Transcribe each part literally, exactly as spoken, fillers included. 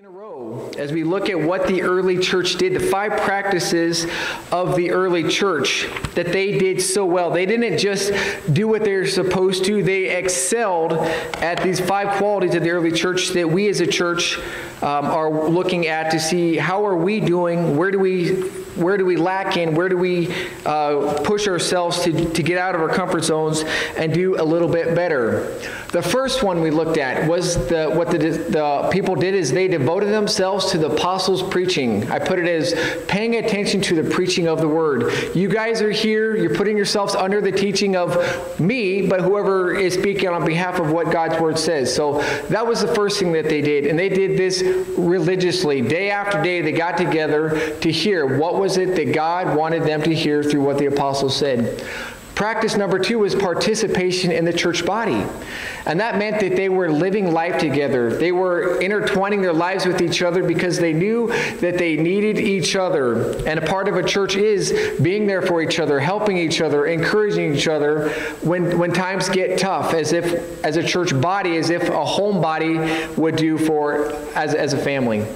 in a row as we look at what the early church did, the five practices of the early church that they did so well. They didn't just do what they're supposed to. They excelled at these five qualities of the early church that we as a church um, are looking at to see how are we doing, where do we where do we lack in, where do we uh, push ourselves to, to get out of our comfort zones and do a little bit better. The first one we looked at was the what the, the people did is they devoted themselves to the apostles' preaching. I put it as paying attention to the preaching of the word. You guys are here, you're putting yourselves under the teaching of me, but whoever is speaking on behalf of what God's word says. So that was the first thing that they did, and they did this religiously. Day after day they got together to hear what was it that God wanted them to hear through what the apostles said. Practice number two was participation in the church body. And that meant that they were living life together. They were intertwining their lives with each other because they knew that they needed each other. And a part of a church is being there for each other, helping each other, encouraging each other when, when times get tough, as if as a church body, as if a home body would do for as, as a family.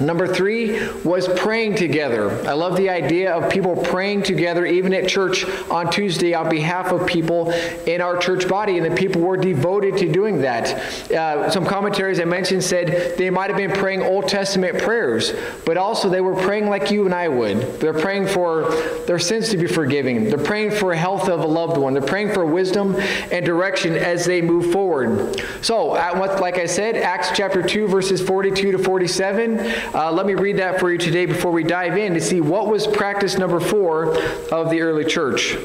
Number three was praying together. I love the idea of people praying together, even at church on Tuesday, on behalf of people in our church body, and the people were devoted to doing that. Uh, some commentaries I mentioned said they might have been praying Old Testament prayers, but also they were praying like you and I would. They're praying for their sins to be forgiven. They're praying for health of a loved one. They're praying for wisdom and direction as they move forward. So, like I said, Acts chapter two, verses forty-two to forty-seven. Uh, let me read that for you today before we dive in to see what was practice number four of the early church.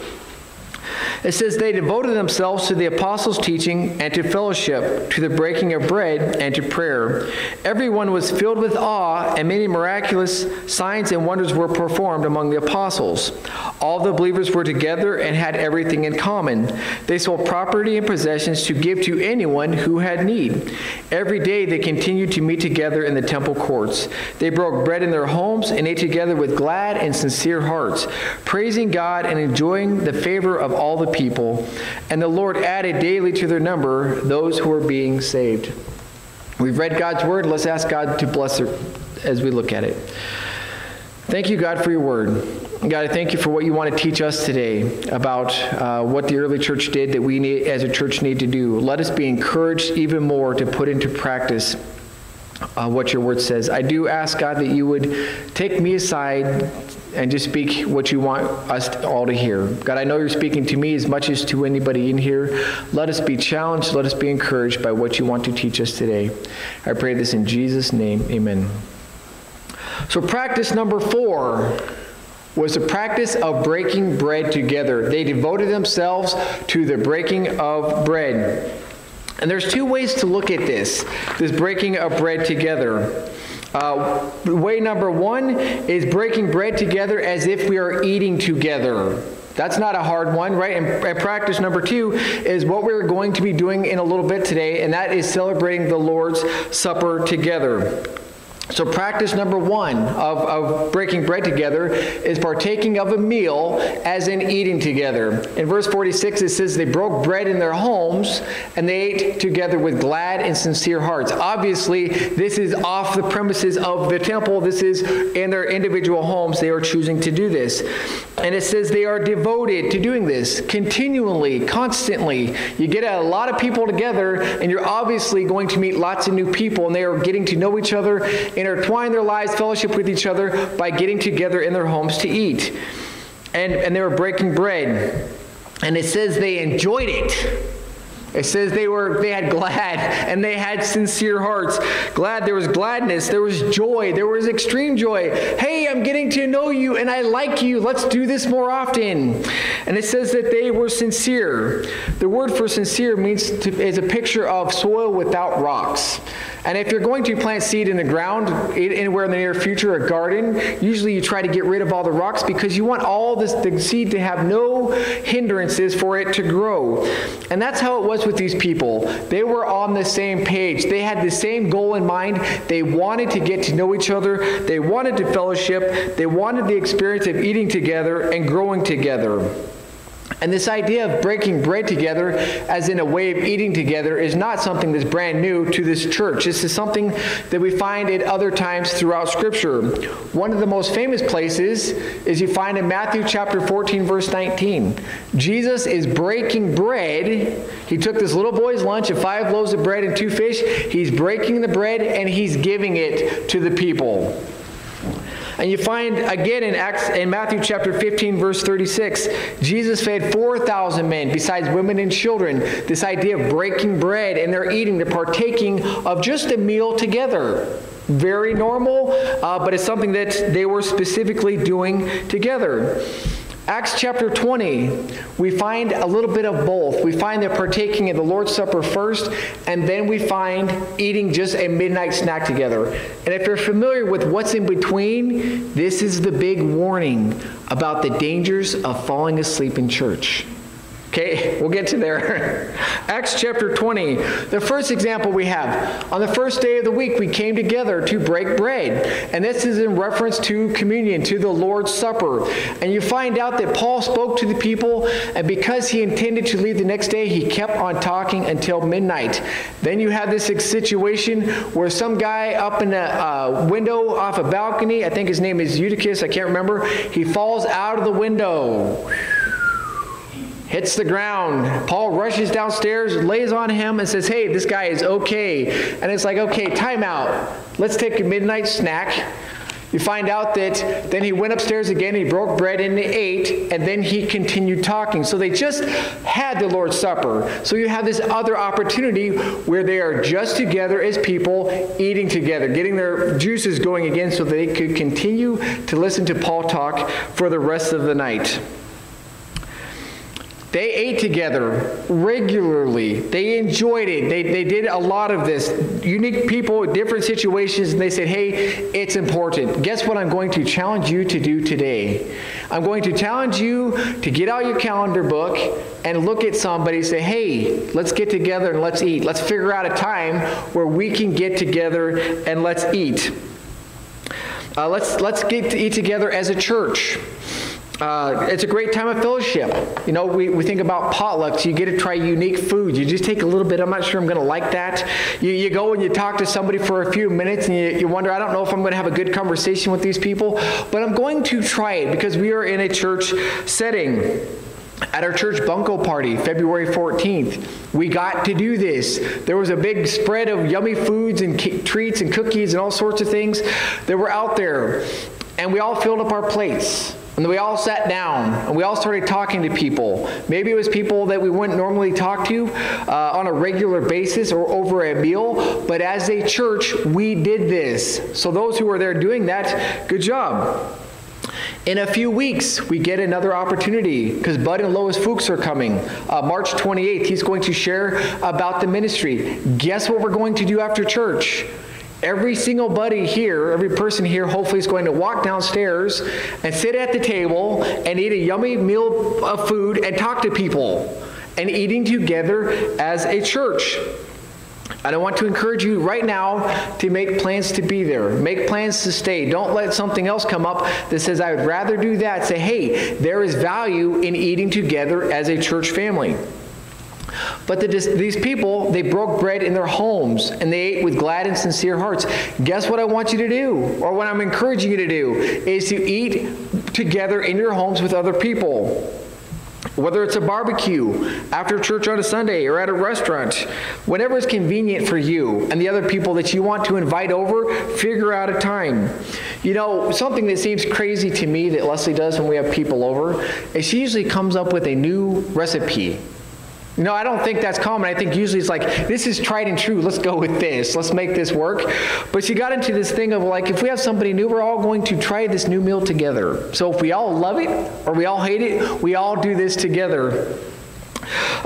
It says, they devoted themselves to the apostles' teaching and to fellowship, to the breaking of bread and to prayer. Everyone was filled with awe, and many miraculous signs and wonders were performed among the apostles. All the believers were together and had everything in common. They sold property and possessions to give to anyone who had need. Every day they continued to meet together in the temple courts. They broke bread in their homes and ate together with glad and sincere hearts, praising God and enjoying the favor of all the people, and the Lord added daily to their number those who were being saved. We've read God's word. Let's ask God to bless it as we look at it. Thank you, God, for your word. God, I thank you for what you want to teach us today about uh, what the early church did that we need, as a church need to do. Let us be encouraged even more to put into practice uh, what your word says. I do ask, God, that you would take me aside and just speak what you want us all to hear. God, I know you're speaking to me as much as to anybody in here. Let us be challenged. Let us be encouraged by what you want to teach us today. I pray this in Jesus' name. Amen. So practice number four was the practice of breaking bread together. They devoted themselves to the breaking of bread. And there's two ways to look at this, this breaking of bread together. Uh, way number one is breaking bread together as if we are eating together. That's not a hard one, right? And, and practice number two is what we're going to be doing in a little bit today, and that is celebrating the Lord's Supper together. So practice number one of, of breaking bread together is partaking of a meal as in eating together. In verse forty-six, it says they broke bread in their homes and they ate together with glad and sincere hearts. Obviously, this is off the premises of the temple. This is in their individual homes. They are choosing to do this. And it says they are devoted to doing this continually, constantly. You get a lot of people together and you're obviously going to meet lots of new people, and they are getting to know each other, intertwine their lives, fellowship with each other by getting together in their homes to eat. And, and they were breaking bread. And it says they enjoyed it. It says they were they had glad and they had sincere hearts. Glad, there was gladness, there was joy, there was extreme joy. Hey, I'm getting to know you and I like you. Let's do this more often. And it says that they were sincere. The word for sincere means to, is a picture of soil without rocks. And if you're going to plant seed in the ground anywhere in the near future, a garden, usually you try to get rid of all the rocks because you want all this, the seed to have no hindrances for it to grow. And that's how it was with these people. They were on the same page. They had the same goal in mind. They wanted to get to know each other. They wanted to fellowship. They wanted the experience of eating together and growing together. And this idea of breaking bread together, as in a way of eating together, is not something that's brand new to this church. This is something that we find at other times throughout Scripture. One of the most famous places is you find in Matthew chapter fourteen, verse nineteen. Jesus is breaking bread. He took this little boy's lunch of five loaves of bread and two fish. He's breaking the bread and he's giving it to the people. And you find again in Acts, in Matthew chapter fifteen, verse thirty-six, Jesus fed four thousand men besides women and children. This idea of breaking bread, and they're eating, they're partaking of just a meal together. Very normal, uh, but it's something that they were specifically doing together. Acts chapter twenty, we find a little bit of both. We find they're partaking in the Lord's Supper first, and then we find eating just a midnight snack together. And if you're familiar with what's in between, this is the big warning about the dangers of falling asleep in church. Okay, we'll get to there. Acts chapter twenty, the first example we have. On the first day of the week, we came together to break bread. And this is in reference to communion, to the Lord's Supper. And you find out that Paul spoke to the people, and because he intended to leave the next day, he kept on talking until midnight. Then you have this situation where some guy up in a uh, window off a balcony, I think his name is Eutychus, I can't remember, he falls out of the window. Hits the ground. Paul rushes downstairs, lays on him, and says, hey, this guy is okay. And it's like, okay, time out. Let's take a midnight snack. You find out that then he went upstairs again, he broke bread and ate, and then he continued talking. So they just had the Lord's Supper. So you have this other opportunity where they are just together as people, eating together, getting their juices going again so they could continue to listen to Paul talk for the rest of the night. They ate together regularly. They enjoyed it. They, they did a lot of this. Unique people, different situations, and they said, hey, it's important. Guess what I'm going to challenge you to do today? I'm going to challenge you to get out your calendar book and look at somebody and say, hey, let's get together and let's eat. Let's figure out a time where we can get together and let's eat. Uh, let's, let's get to eat together as a church. Uh, it's a great time of fellowship. You know, we, we think about potlucks. You get to try unique food. You just take a little bit. I'm not sure I'm going to like that. You, you go and you talk to somebody for a few minutes, and you, you wonder, I don't know if I'm going to have a good conversation with these people, but I'm going to try it because we are in a church setting. At our church bunco party, February fourteenth, we got to do this. There was a big spread of yummy foods and treats and cookies and all sorts of things that were out there, and we all filled up our plates. And we all sat down, and we all started talking to people. Maybe it was people that we wouldn't normally talk to uh, on a regular basis or over a meal, but as a church, we did this. So those who were there doing that, good job. In a few weeks, we get another opportunity because Bud and Lois Fuchs are coming. Uh, March twenty-eighth, he's going to share about the ministry. Guess what we're going to do after church? Every single buddy here, every person here, hopefully is going to walk downstairs and sit at the table and eat a yummy meal of food and talk to people and eating together as a church. And I want to encourage you right now to make plans to be there. Make plans to stay. Don't let something else come up that says, I would rather do that. Say, hey, there is value in eating together as a church family. But the, these people, they broke bread in their homes, and they ate with glad and sincere hearts. Guess what I want you to do, or what I'm encouraging you to do, is to eat together in your homes with other people. Whether it's a barbecue, after church on a Sunday, or at a restaurant, whenever is convenient for you and the other people that you want to invite over, figure out a time. You know, something that seems crazy to me that Leslie does when we have people over, is she usually comes up with a new recipe. No, I don't think that's common. I think usually it's like, this is tried and true. Let's go with this. Let's make this work. But she got into this thing of like, if we have somebody new, we're all going to try this new meal together. So if we all love it or we all hate it, we all do this together.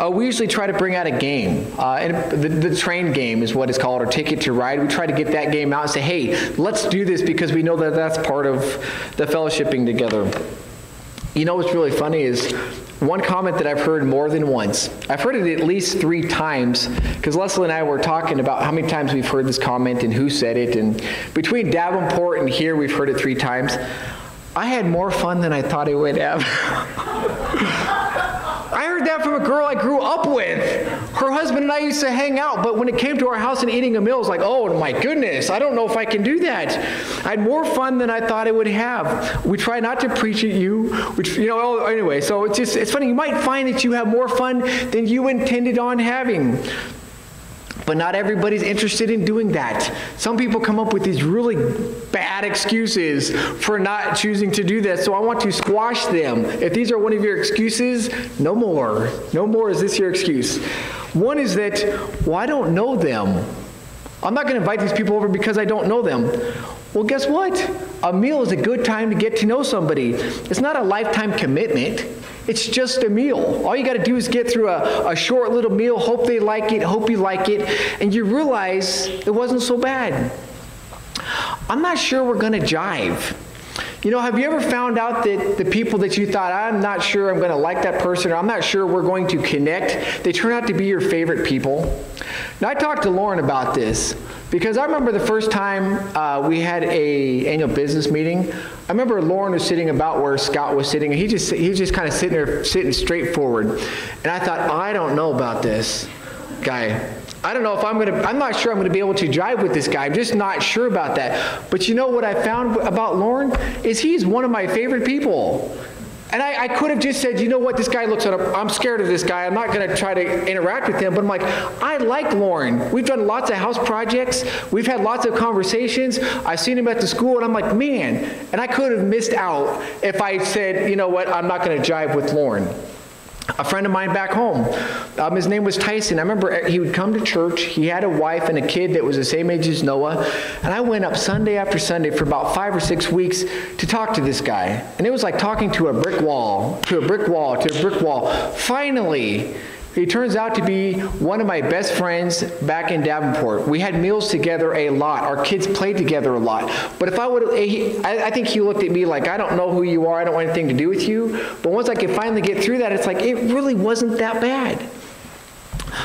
Uh, we usually try to bring out a game. Uh, and the, the train game is what it's called, or Ticket to Ride. We try to get that game out and say, hey, let's do this because we know that that's part of the fellowshipping together. You know what's really funny is one comment that I've heard more than once. I've heard it at least three times because Leslie and I were talking about how many times we've heard this comment and who said it. And between Davenport and here, we've heard it three times. I had more fun than I thought I would have. heard that from a girl I grew up with. Her husband and I used to hang out, but when it came to our house and eating a meal, it was like, oh my goodness, I don't know if I can do that. I had more fun than I thought I would have. We try not to preach at you, which, you know, anyway, so it's just, it's funny. You might find that you have more fun than you intended on having. But not everybody's interested in doing that. Some people come up with these really bad excuses for not choosing to do that, so I want to squash them. If these are one of your excuses, no more. No more is this your excuse. One is that, well, I don't know them. I'm not going to invite these people over because I don't know them. Well, guess what? A meal is a good time to get to know somebody. It's not a lifetime commitment. It's just a meal. All you got to do is get through a, a short little meal, hope they like it, hope you like it, and you realize it wasn't so bad. I'm not sure we're going to jive. You know, have you ever found out that the people that you thought, I'm not sure I'm going to like that person, or I'm not sure we're going to connect, they turn out to be your favorite people? Now, I talked to Lauren about this, because I remember the first time uh, we had an annual business meeting. I remember Lauren was sitting about where Scott was sitting, and he just he was just kind of sitting there, sitting straight forward. And I thought, I don't know about this guy. I don't know if I'm going to, I'm not sure I'm going to be able to drive with this guy. I'm just not sure about that. But you know what I found about Lauren is he's one of my favorite people. And I, I could have just said, you know what, this guy looks at him, I'm scared of this guy, I'm not going to try to interact with him. But I'm like, I like Lauren. We've done lots of house projects. We've had lots of conversations. I've seen him at the school, and I'm like, man. And I could have missed out if I said, you know what, I'm not going to jive with Lauren. A friend of mine back home, um, his name was Tyson. I remember he would come to church. He had a wife and a kid that was the same age as Noah. And I went up Sunday after Sunday for about five or six weeks to talk to this guy. And it was like talking to a brick wall, to a brick wall, to a brick wall. Finally, he turns out to be one of my best friends back in Davenport. We had meals together a lot. Our kids played together a lot. But if I would, he, I, I think he looked at me like, I don't know who you are. I don't want anything to do with you. But once I could finally get through that, it's like, it really wasn't that bad.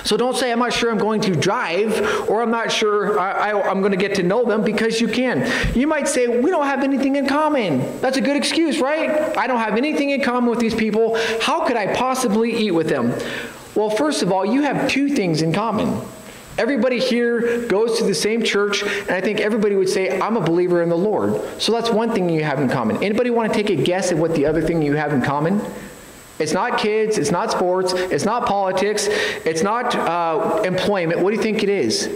So don't say, I'm not sure I'm going to drive, or I'm not sure I, I, I'm going to get to know them, because you can. You might say, we don't have anything in common. That's a good excuse, right? I don't have anything in common with these people. How could I possibly eat with them? Well, first of all, you have two things in common. Everybody here goes to the same church, and I think everybody would say, I'm a believer in the Lord. So that's one thing you have in common. Anybody want to take a guess at what the other thing you have in common? It's not kids, it's not sports, it's not politics, it's not uh, employment. What do you think it is?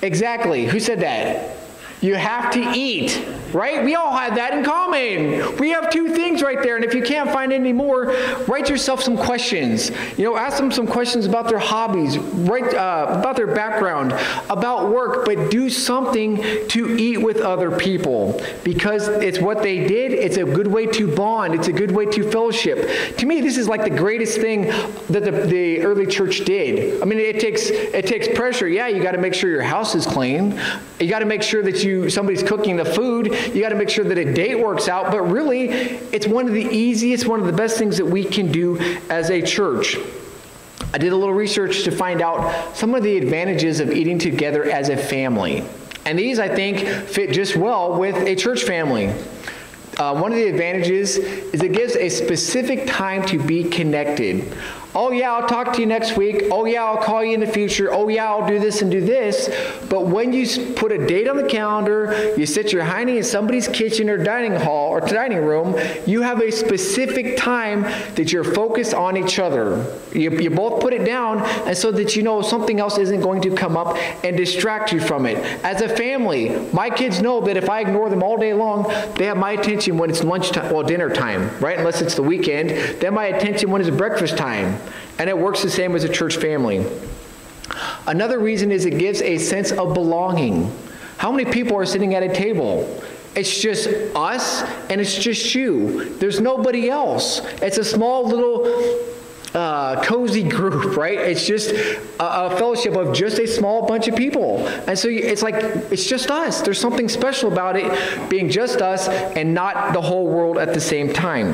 Exactly. Who said that? You have to eat, right? We all have that in common. We have two things right there, and if you can't find any more, write yourself some questions. You know, ask them some questions about their hobbies, write, uh, about their background, about work, but do something to eat with other people, because it's what they did. It's a good way to bond. It's a good way to fellowship. To me, this is like the greatest thing that the, the early church did. I mean, it takes, it takes pressure. Yeah, you got to make sure your house is clean. You got to make sure that you You, somebody's cooking the food. You got to make sure that a date works out. But really, it's one of the easiest, one of the best things that we can do as a church. I did a little research to find out some of the advantages of eating together as a family. And these, I think, fit just well with a church family. Uh, one of the advantages is it gives a specific time to be connected. Oh, yeah, I'll talk to you next week. Oh, yeah, I'll call you in the future. Oh, yeah, I'll do this and do this. But when you put a date on the calendar, you sit your hiney in somebody's kitchen or dining hall or dining room, you have a specific time that you're focused on each other. You, you both put it down, and so that you know something else isn't going to come up and distract you from it. As a family, my kids know that if I ignore them all day long, they have my attention when it's lunchtime, well, dinner time, right? Unless it's the weekend. Then my attention when it's breakfast time. And it works the same as a church family. Another reason is it gives a sense of belonging. How many people are sitting at a table? It's just us, and it's just you. There's nobody else. It's a small little Uh, cozy group, right? It's just a, a fellowship of just a small bunch of people. And so it's like, it's just us. There's something special about it being just us and not the whole world at the same time.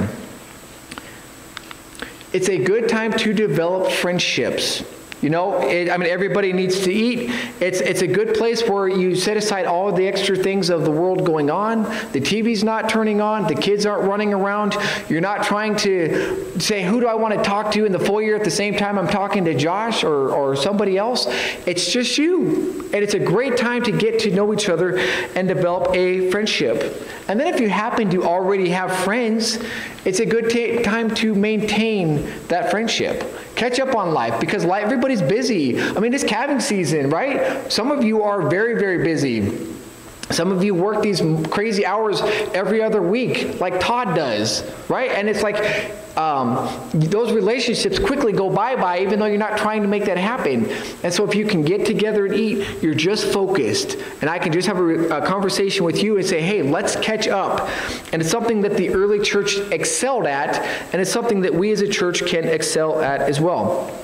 It's a good time to develop friendships. You know, it, I mean, everybody needs to eat. It's, it's a good place where you set aside all of the extra things of the world going on. The T V's not turning on. The kids aren't running around. You're not trying to say, who do I want to talk to in the foyer at the same time I'm talking to Josh or, or somebody else? It's just you. And it's a great time to get to know each other and develop a friendship. And then if you happen to already have friends, it's a good t- time to maintain that friendship. Catch up on life, because life, everybody's busy. I mean, it's calving season, right? Some of you are very, very busy. Some of you work these crazy hours every other week, like Todd does, right? And it's like um, those relationships quickly go bye-bye, even though you're not trying to make that happen. And so if you can get together and eat, you're just focused. And I can just have a, a conversation with you and say, hey, let's catch up. And it's something that the early church excelled at, and it's something that we as a church can excel at as well.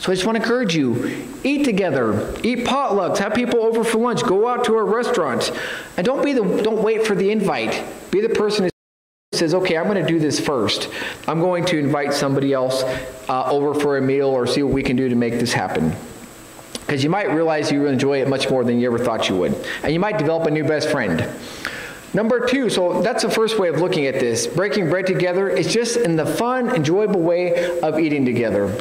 So I just want to encourage you, eat together, eat potlucks, have people over for lunch, go out to a restaurant, and don't be the, don't wait for the invite. Be the person who says, okay, I'm going to do this first. I'm going to invite somebody else uh, over for a meal or see what we can do to make this happen. Because you might realize you enjoy it much more than you ever thought you would. And you might develop a new best friend. Number two, so that's the first way of looking at this. Breaking bread together is just in the fun, enjoyable way of eating together.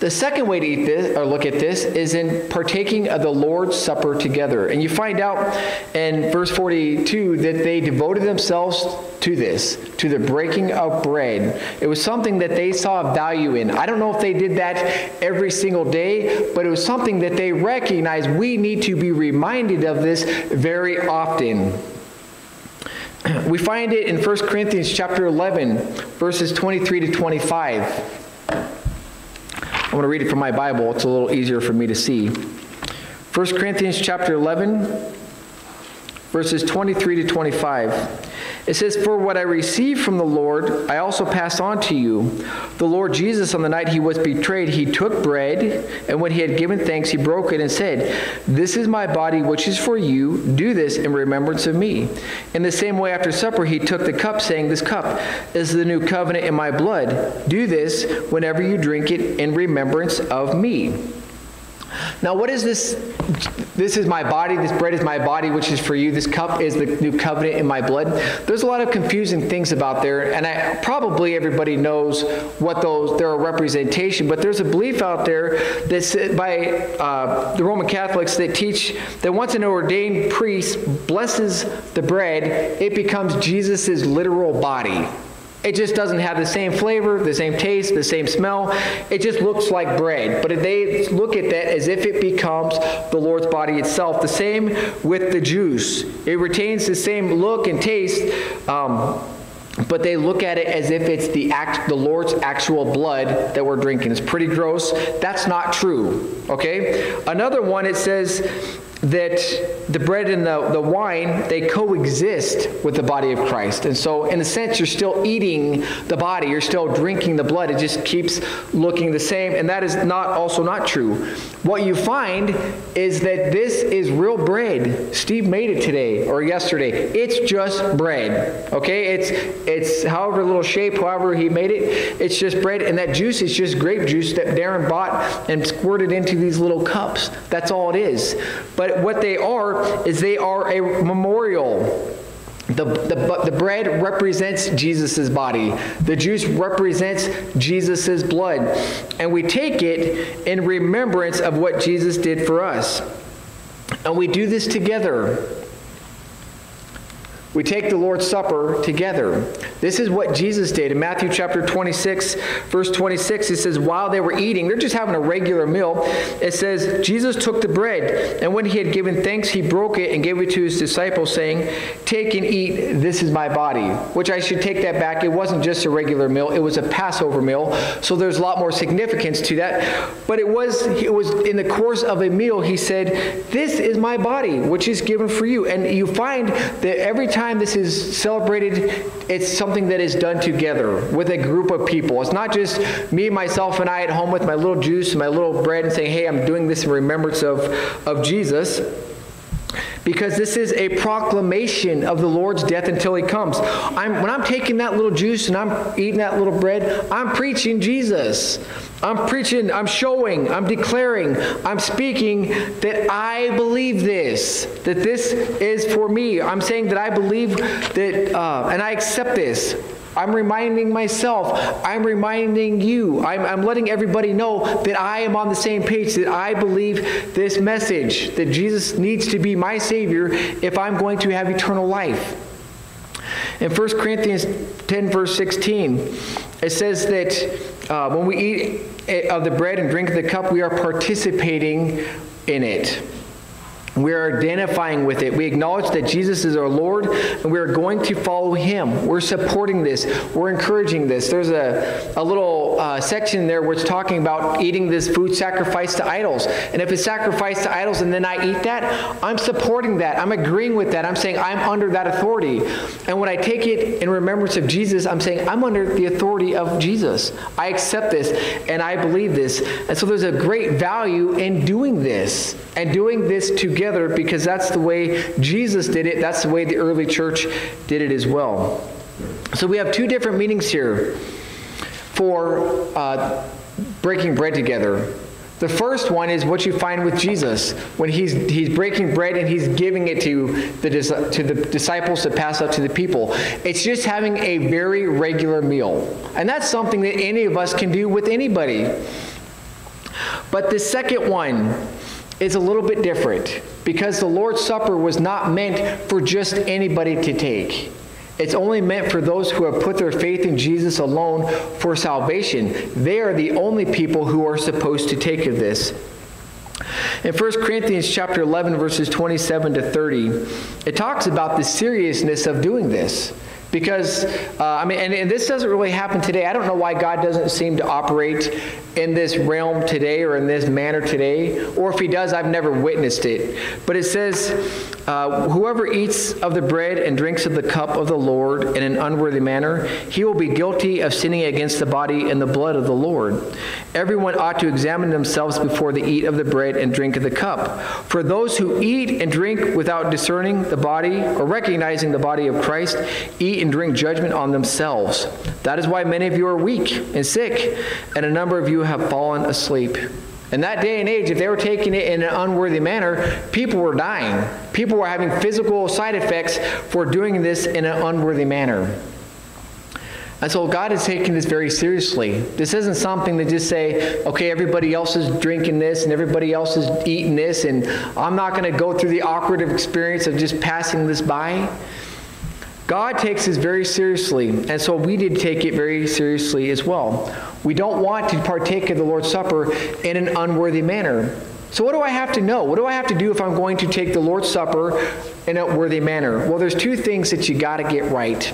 The second way to eat this, or look at this, is in partaking of the Lord's Supper together. And you find out in verse forty-two that they devoted themselves to this, to the breaking of bread. It was something that they saw value in. I don't know if they did that every single day, but it was something that they recognized we need to be reminded of this very often. We find it in First Corinthians chapter eleven, verses twenty-three to twenty-five. I'm going to read it from my Bible. It's a little easier for me to see. First Corinthians chapter eleven, verses twenty-three to twenty-five. It says, "For what I received from the Lord, I also pass on to you. The Lord Jesus, on the night he was betrayed, he took bread, and when he had given thanks, he broke it and said, 'This is my body, which is for you. Do this in remembrance of me.' In the same way, after supper, he took the cup, saying, 'This cup is the new covenant in my blood. Do this whenever you drink it in remembrance of me.'" Now, what is this? This is my body. This bread is my body, which is for you. This cup is the new covenant in my blood. There's a lot of confusing things about there, and I, probably everybody knows what those, they're a representation, but there's a belief out there that by uh, the Roman Catholics that teach that once an ordained priest blesses the bread, it becomes Jesus's literal body. It just doesn't have the same flavor, the same taste, the same smell. It just looks like bread. But they look at that as if it becomes the Lord's body itself. The same with the juice. It retains the same look and taste, um, but they look at it as if it's the, act, the Lord's actual blood that we're drinking. It's pretty gross. That's not true, okay? Another one, it says that the bread and the, the wine, they coexist with the body of Christ. And so, in a sense, you're still eating the body. You're still drinking the blood. It just keeps looking the same. And that is not also not true. What you find is that this is real bread. Steve made it today or yesterday. It's just bread, okay? It's, it's however little shape, however he made it, it's just bread. And that juice is just grape juice that Darren bought and squirted into these little cups. That's all it is. But what they are is they are a memorial. The, the, the bread represents Jesus' body. The juice represents Jesus' blood. And we take it in remembrance of what Jesus did for us. And we do this together. We take the Lord's Supper together. This is what Jesus did. In Matthew chapter twenty-six, verse twenty-six, it says, while they were eating, they're just having a regular meal. It says, Jesus took the bread, and when he had given thanks, he broke it and gave it to his disciples, saying, "Take and eat, this is my body." Which I should take that back. It wasn't just a regular meal. It was a Passover meal. So there's a lot more significance to that. But it was, it was in the course of a meal, he said, "This is my body, which is given for you." And you find that every time Time this is celebrated, it's something that is done together with a group of people. It's not just me, myself, and I at home with my little juice and my little bread and saying, "Hey, I'm doing this in remembrance of, of Jesus." because this is a proclamation of the Lord's death until he comes. I'm, when I'm taking that little juice and I'm eating that little bread, I'm preaching Jesus. I'm preaching, I'm showing, I'm declaring, I'm speaking that I believe this, that this is for me. I'm saying that I believe that, uh, and I accept this. I'm reminding myself, I'm reminding you, I'm, I'm letting everybody know that I am on the same page, that I believe this message, that Jesus needs to be my Savior if I'm going to have eternal life. In First Corinthians ten, verse sixteen, it says that uh, when we eat of the bread and drink of the cup, we are participating in it. We are identifying with it. We acknowledge that Jesus is our Lord, and we are going to follow him. We're supporting this. We're encouraging this. There's a, a little uh, section there where it's talking about eating this food sacrificed to idols. And if it's sacrificed to idols and then I eat that, I'm supporting that. I'm agreeing with that. I'm saying I'm under that authority. And when I take it in remembrance of Jesus, I'm saying I'm under the authority of Jesus. I accept this, and I believe this. And so there's a great value in doing this, and doing this together. Together, because that's the way Jesus did it. That's the way the early church did it as well. So we have two different meanings here for uh, breaking bread together. The first one is what you find with Jesus when he's he's breaking bread and he's giving it to the to the disciples to pass out to the people. It's just having a very regular meal, and that's something that any of us can do with anybody. But the second one is a little bit different, because the Lord's Supper was not meant for just anybody to take. It's only meant for those who have put their faith in Jesus alone for salvation. They are the only people who are supposed to take of this. In First Corinthians chapter eleven, verses twenty-seven to thirty, it talks about the seriousness of doing this. Because, uh, I mean, and, and this doesn't really happen today. I don't know why God doesn't seem to operate in this realm today or in this manner today. Or if he does, I've never witnessed it. But it says, uh, whoever eats of the bread and drinks of the cup of the Lord in an unworthy manner, he will be guilty of sinning against the body and the blood of the Lord. Everyone ought to examine themselves before they eat of the bread and drink of the cup. For those who eat and drink without discerning the body or recognizing the body of Christ, eat and drink judgment on themselves. That is why many of you are weak and sick, and a number of you have fallen asleep. In that day and age, if they were taking it in an unworthy manner, people were dying. People were having physical side effects for doing this in an unworthy manner. And so God is taking this very seriously. This isn't something to just say, okay, everybody else is drinking this and everybody else is eating this, and I'm not going to go through the awkward experience of just passing this by. God takes this very seriously, and so we did take it very seriously as well. We don't want to partake of the Lord's Supper in an unworthy manner. So what do I have to know? What do I have to do if I'm going to take the Lord's Supper in an unworthy manner? Well, there's two things that you got to get right.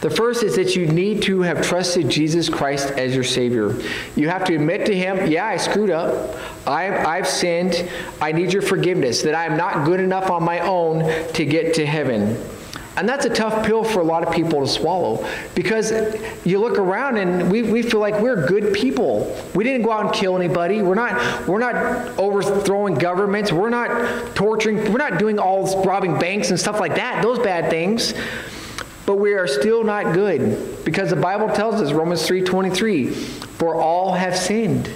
The first is that you need to have trusted Jesus Christ as your Savior. You have to admit to him, yeah, I screwed up. I've, I've sinned. I need your forgiveness, that I am not good enough on my own to get to heaven. And that's a tough pill for a lot of people to swallow, because you look around and we, we feel like we're good people. We didn't go out and kill anybody. We're not, we're not overthrowing governments. We're not torturing. We're not doing all this robbing banks and stuff like that, those bad things. But we are still not good, because the Bible tells us, Romans three twenty-three, for all have sinned.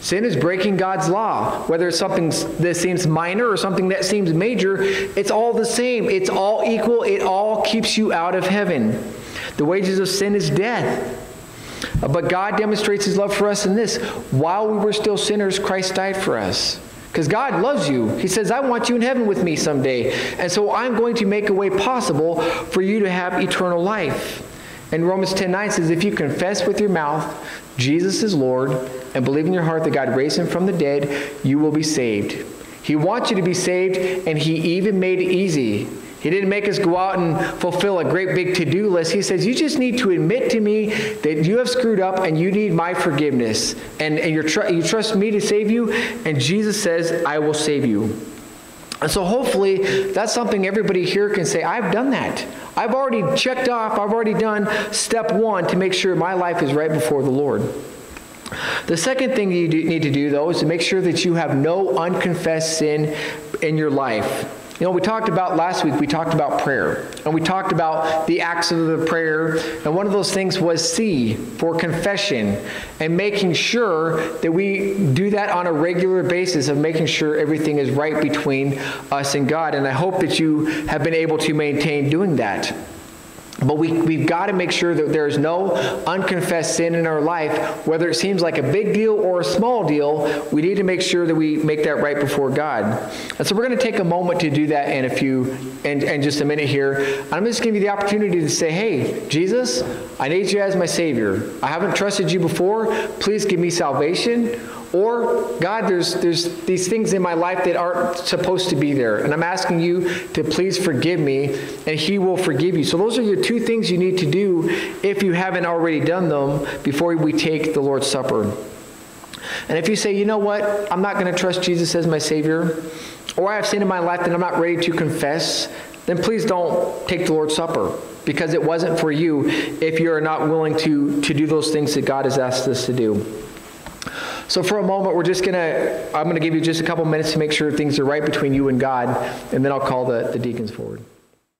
Sin is breaking God's law. Whether it's something that seems minor or something that seems major, it's all the same. It's all equal. It all keeps you out of heaven. The wages of sin is death. But God demonstrates his love for us in this: while we were still sinners, Christ died for us. Because God loves you. He says, I want you in heaven with me someday. And so I'm going to make a way possible for you to have eternal life. And Romans ten nine says, if you confess with your mouth Jesus is Lord and believe in your heart that God raised him from the dead, you will be saved. He wants you to be saved, and he even made it easy. He didn't make us go out and fulfill a great big to-do list. He says, you just need to admit to me that you have screwed up and you need my forgiveness. And, and you're tr- you trust me to save you, and Jesus says, I will save you. And so hopefully that's something everybody here can say, I've done that. I've already checked off. I've already done step one to make sure my life is right before the Lord. The second thing you do, need to do, though, is to make sure that you have no unconfessed sin in your life. You know, we talked about last week, we talked about prayer, and we talked about the acts of the prayer, and one of those things was C, for confession, and making sure that we do that on a regular basis, of making sure everything is right between us and God, and I hope that you have been able to maintain doing that. But we, we've got to make sure that there is no unconfessed sin in our life, whether it seems like a big deal or a small deal. We need to make sure that we make that right before God. And so we're going to take a moment to do that in a few, in, in just a minute here. I'm just giving you the opportunity to say, hey, Jesus, I need you as my Savior. I haven't trusted you before. Please give me salvation. Or, God, there's, there's these things in my life that aren't supposed to be there, and I'm asking you to please forgive me, and he will forgive you. So those are your two things you need to do if you haven't already done them before we take the Lord's Supper. And if you say, you know what, I'm not going to trust Jesus as my Savior, or I have sin in my life that I'm not ready to confess, then please don't take the Lord's Supper, because it wasn't for you if you're not willing to, to do those things that God has asked us to do. So for a moment, we're just going to, I'm going to give you just a couple minutes to make sure things are right between you and God, and then I'll call the, the deacons forward.